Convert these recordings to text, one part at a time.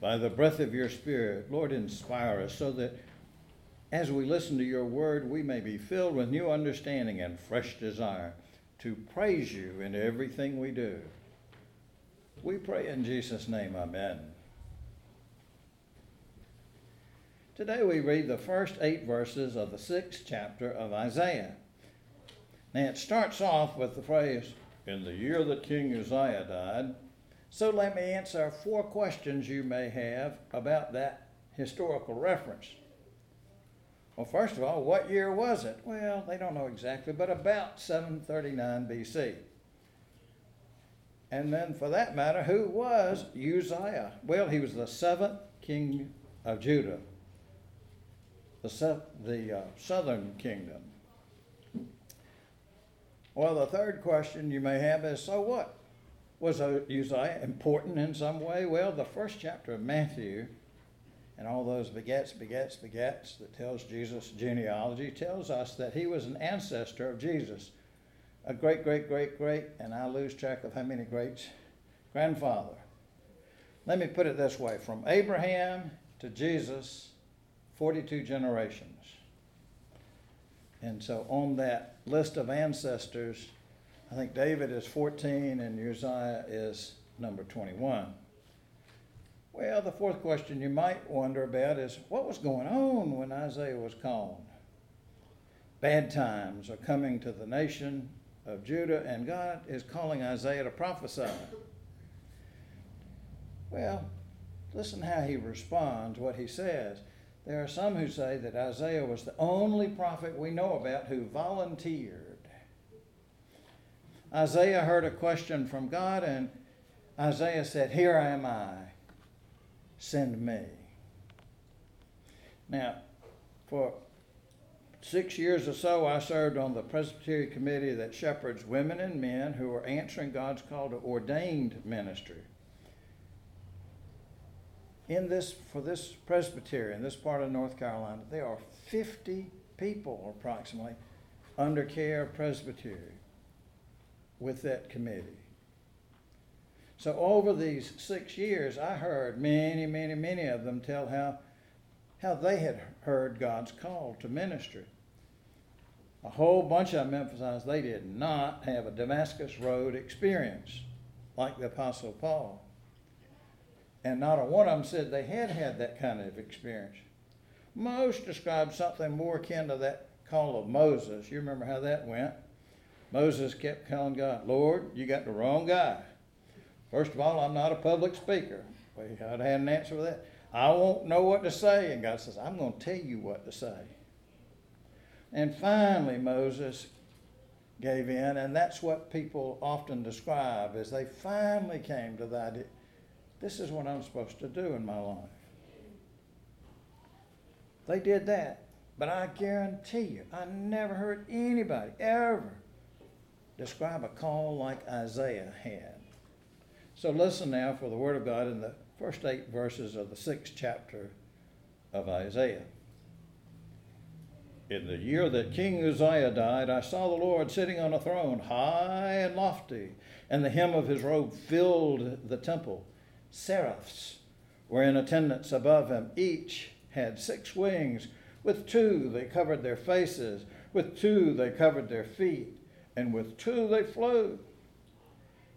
by the breath of your Spirit, Lord, inspire us so that as we listen to your word, we may be filled with new understanding and fresh desire to praise you in everything we do. We pray in Jesus' name, amen. Today we read the first 8 verses of the 6th chapter of Isaiah. Now it starts off with the phrase, "In the year that King Uzziah died." So let me answer 4 questions you may have about that historical reference. Well, first of all, what year was it? Well, they don't know exactly, but about 739 BC. And then, for that matter, who was Uzziah? Well, he was the 7th king of Judah, the southern kingdom. Well, the third question you may have is, so what? Was Uzziah important in some way? Well, the first chapter of Matthew and all those begets that tells Jesus' genealogy tells us that he was an ancestor of Jesus, a great, and I lose track of how many greats, grandfather. Let me put it this way, from Abraham to Jesus, 42 generations. And so on that list of ancestors, I think David is 14 and Uzziah is number 21. Well, the fourth question you might wonder about is, what was going on when Isaiah was called? Bad times are coming to the nation of Judah, and God is calling Isaiah to prophesy. Well, listen how he responds, what he says. There are some who say that Isaiah was the only prophet we know about who volunteered. Isaiah heard a question from God, and Isaiah said, "Here am I, send me." Now, for 6 years or so, I served on the Presbytery Committee that shepherds women and men who are answering God's call to ordained ministry. For this presbytery, in this part of North Carolina, there are 50 people approximately under care of presbytery with that committee. So over these 6 years, I heard many of them tell how they had heard God's call to ministry. A whole bunch of them emphasized they did not have a Damascus Road experience like the Apostle Paul. And not a one of them said they had had that kind of experience. Most described something more akin to that call of Moses. You remember how that went. Moses kept calling God, "Lord, you got the wrong guy. First of all, I'm not a public speaker." Well, God had an answer for that. "I won't know what to say." And God says, "I'm going to tell you what to say." And finally, Moses gave in, and that's what people often describe as they finally came to the idea, this is what I'm supposed to do in my life. They did that, but I guarantee you, I never heard anybody ever describe a call like Isaiah had. So listen now for the word of God in the first 8 verses of the 6th chapter of Isaiah. "In the year that King Uzziah died, I saw the Lord sitting on a throne, high and lofty, and the hem of his robe filled the temple. Seraphs were in attendance above him. Each had 6 wings. With 2 they covered their faces, with 2 they covered their feet, and with 2 they flew.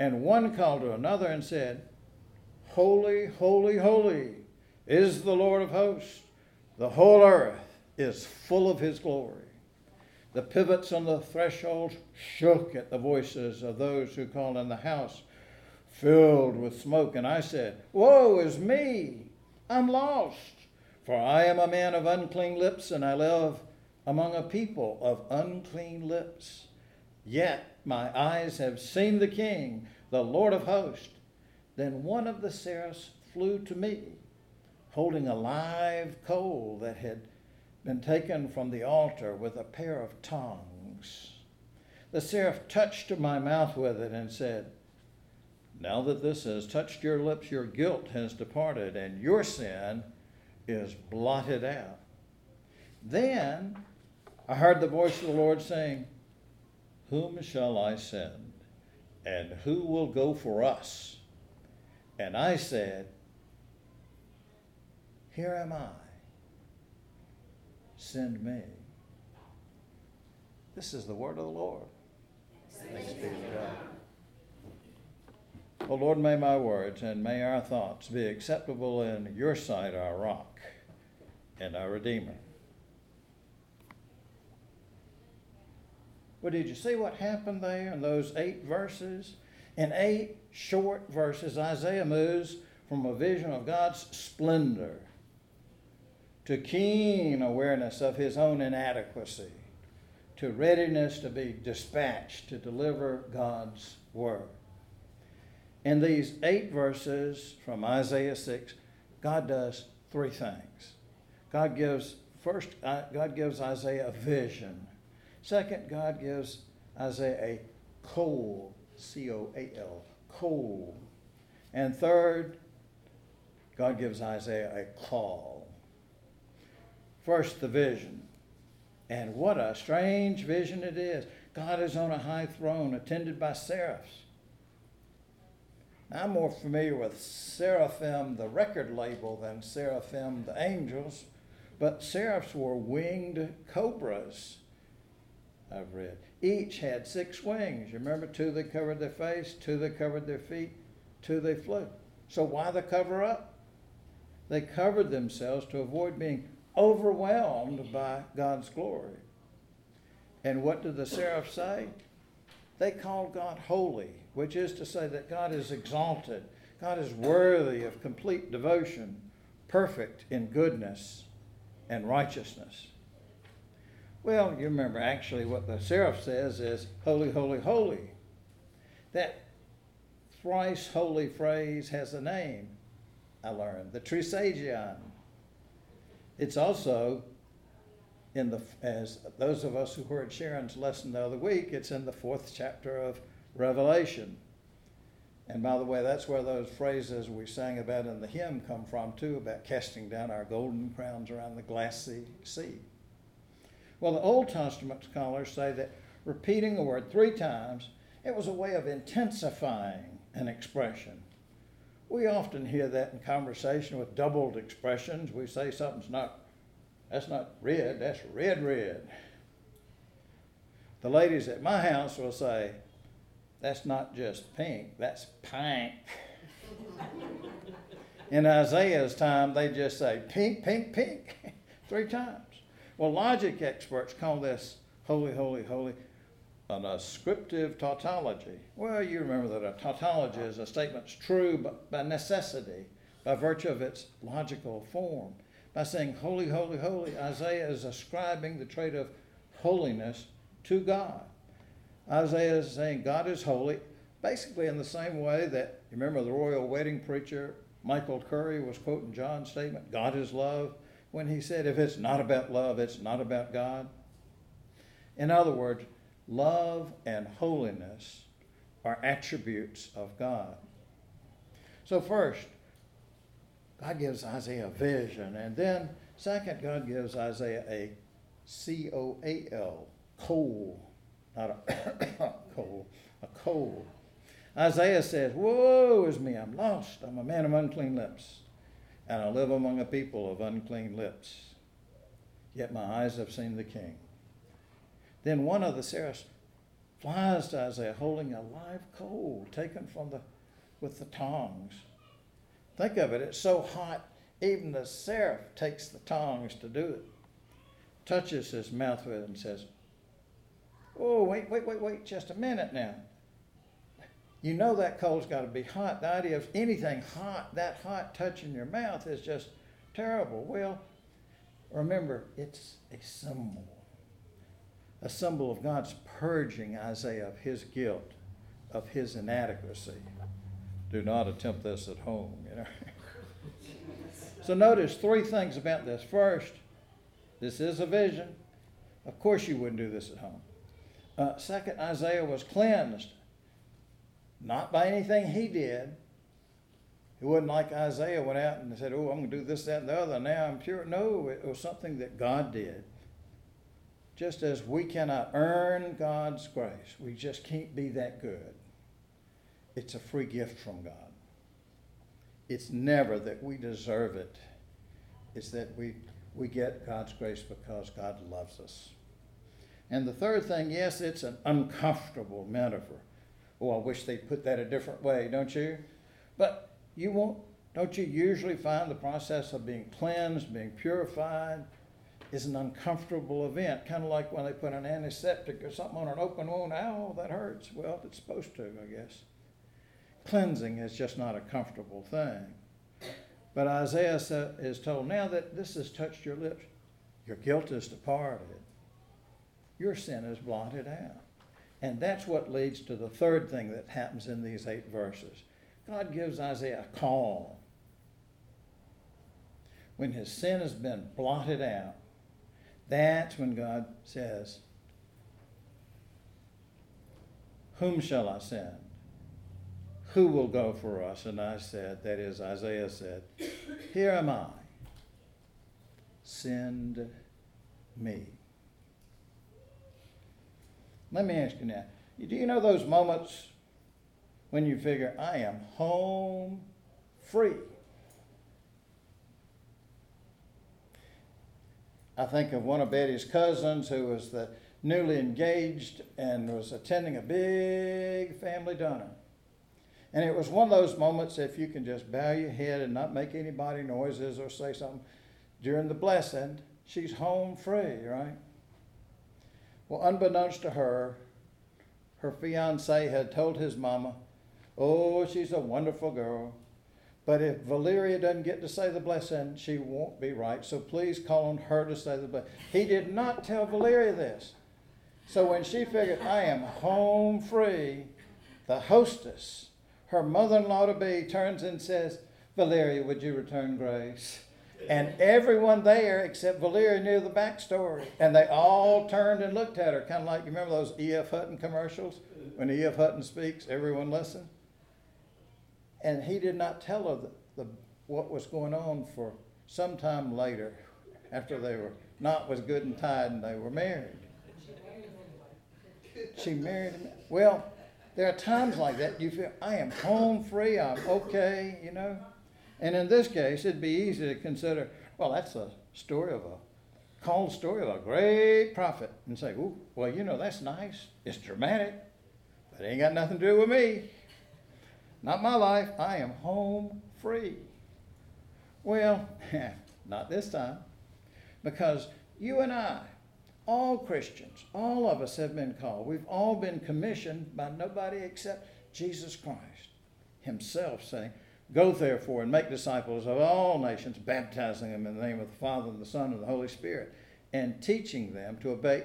And one called to another and said, 'Holy, holy, holy is the Lord of hosts. The whole earth is full of his glory.' The pivots on the thresholds shook at the voices of those who called, and the house filled with smoke. And I said, 'Woe is me, I'm lost, for I am a man of unclean lips, and I live among a people of unclean lips. Yet my eyes have seen the King, the Lord of hosts.' Then one of the seraphs flew to me, holding a live coal that had been taken from the altar with a pair of tongs. The seraph touched my mouth with it and said, 'Now that this has touched your lips, your guilt has departed, and your sin is blotted out.' Then I heard the voice of the Lord saying, 'Whom shall I send? And who will go for us?' And I said, Here am I. Send me. This is the word of the Lord. Thanks be to God. O Lord, may my words and may our thoughts be acceptable in your sight, our rock and our Redeemer. Well, did you see what happened there in those 8 verses? In 8 short verses, Isaiah moves from a vision of God's splendor to keen awareness of his own inadequacy, to readiness to be dispatched to deliver God's word. In these 8 verses from Isaiah 6, God does 3 things. God gives Isaiah a vision. Second, God gives Isaiah a coal, C-O-A-L, coal. And third, God gives Isaiah a call. First, the vision. And what a strange vision it is. God is on a high throne attended by seraphs. I'm more familiar with Seraphim, the record label, than Seraphim, the angels. But seraphs were winged cobras, I've read. Each had 6 wings. You remember, 2 that covered their face, 2 that covered their feet, 2 they flew. So why the cover up? They covered themselves to avoid being overwhelmed by God's glory. And what did the seraphs say? They called God holy, which is to say that God is exalted. God is worthy of complete devotion, perfect in goodness and righteousness. Well, you remember, actually what the seraph says is, holy, holy, holy. That thrice holy phrase has a name, I learned, the Trisagion. It's also, as those of us who heard Sharon's lesson the other week, it's in the 4th chapter of Revelation. And by the way, that's where those phrases we sang about in the hymn come from too, about casting down our golden crowns around the glassy sea. Well, the Old Testament scholars say that repeating the word 3 times, it was a way of intensifying an expression. We often hear that in conversation with doubled expressions. We say something's not, that's not red, that's red, red. The ladies at my house will say, that's not just pink, that's pink. In Isaiah's time, they just say pink, pink, pink 3 times. Well, logic experts call this holy, holy, holy an ascriptive tautology. Well, you remember that a tautology is a statement's true but by necessity, by virtue of its logical form. By saying holy, holy, holy, Isaiah is ascribing the trait of holiness to God. Isaiah is saying God is holy, basically in the same way that, you remember the royal wedding preacher, Michael Curry, was quoting John's statement, God is love, when he said, if it's not about love, it's not about God. In other words, love and holiness are attributes of God. So first, God gives Isaiah a vision. And then second, God gives Isaiah a C-O-A-L, coal, not a coal, a coal. Isaiah says, woe is me, I'm lost. I'm a man of unclean lips, and I live among a people of unclean lips. Yet my eyes have seen the King. Then one of the seraphs flies to Isaiah holding a live coal taken with the tongs. Think of it, it's so hot, even the seraph takes the tongs to do it. Touches his mouth with it and says, oh, wait, just a minute now. You know that coal's got to be hot. The idea of anything hot, that hot touching your mouth is just terrible. Well, remember, it's a symbol of God's purging Isaiah of his guilt, of his inadequacy. Do not attempt this at home, you know. So notice 3 things about this. First, this is a vision. Of course you wouldn't do this at home. Second, Isaiah was cleansed. Not by anything he did. It wasn't like Isaiah went out and said, oh, I'm going to do this, that, and the other. Now I'm pure. No, it was something that God did. Just as we cannot earn God's grace, we just can't be that good. It's a free gift from God. It's never that we deserve it. is that we get God's grace because God loves us. And the third thing, yes, it's an uncomfortable metaphor. Oh, I wish they'd put that a different way, don't you? But you won't. Don't you usually find the process of being cleansed, being purified, is an uncomfortable event, kind of like when they put an antiseptic or something on an open wound. Ow, that hurts. Well, it's supposed to, I guess. Cleansing is just not a comfortable thing. But Isaiah is told, now that this has touched your lips, your guilt is departed. Your sin is blotted out. And that's what leads to the third thing that happens in these 8 verses. God gives Isaiah a call. When his sin has been blotted out, that's when God says, whom shall I send? Who will go for us? And I said, that is, Isaiah said, here am I. Send me. Let me ask you now, do you know those moments when you figure, I am home free? I think of one of Betty's cousins who was the newly engaged and was attending a big family dinner. And it was one of those moments, if you can just bow your head and not make anybody noises or say something during the blessing, she's home free, right? Well, unbeknownst to her, her fiance had told his mama, oh, she's a wonderful girl, but if Valeria doesn't get to say the blessing, she won't be right. So please call on her to say the blessing. He did not tell Valeria this. So when she figured, I am home free, the hostess, her mother-in-law-to-be, turns and says, Valeria, would you return grace? And everyone there except Valeria knew the backstory. And they all turned and looked at her, kind of like, you remember those E.F. Hutton commercials? When E.F. Hutton speaks, everyone listens. And he did not tell her what was going on for some time later, after they were not was good and tied and they were married. She married him. Well, there are times like that you feel, I am home free, I'm okay, you know. And in this case, it'd be easy to consider, well, that's a story of a called story of a great prophet, and say, ooh, well, you know, that's nice. It's dramatic, but it ain't got nothing to do with me. Not my life. I am home free. Well, not this time. Because you and I, all Christians, all of us have been called. We've all been commissioned by nobody except Jesus Christ himself, saying, go therefore and make disciples of all nations, baptizing them in the name of the Father and the Son and the Holy Spirit, and teaching them to obey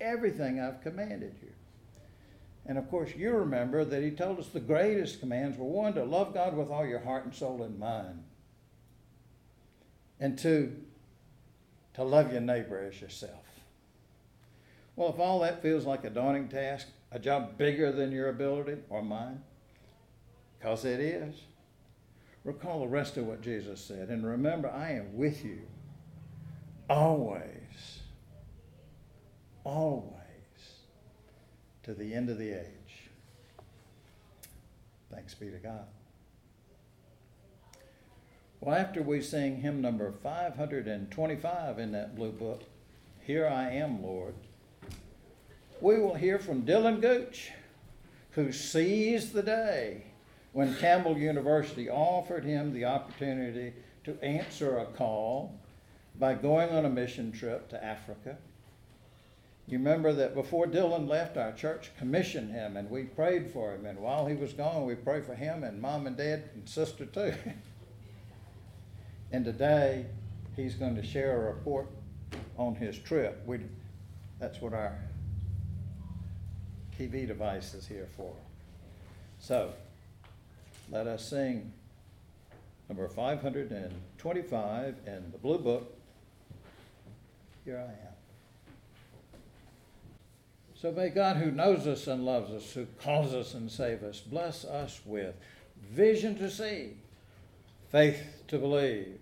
everything I've commanded you. And, of course, you remember that he told us the greatest commands were, one, to love God with all your heart and soul and mind. And two, to love your neighbor as yourself. Well, if all that feels like a daunting task, a job bigger than your ability or mine, because it is, recall the rest of what Jesus said. And remember, I am with you always, always, to the end of the age. Thanks be to God. Well, after we sing hymn number 525 in that blue book, Here I Am, Lord, we will hear from Dylan Gooch, who seized the day when Campbell University offered him the opportunity to answer a call by going on a mission trip to Africa. You remember that before Dylan left, our church commissioned him, and we prayed for him. And while he was gone, we prayed for him and mom and dad and sister too. And today, he's going to share a report on his trip. That's what our TV device is here for. So, let us sing number 525 in the Blue Book, Here I Am. So may God, who knows us and loves us, who calls us and saves us, bless us with vision to see, faith to believe,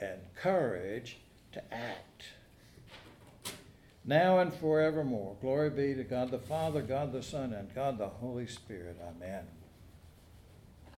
and courage to act. Now and forevermore, glory be to God the Father, God the Son, and God the Holy Spirit. Amen.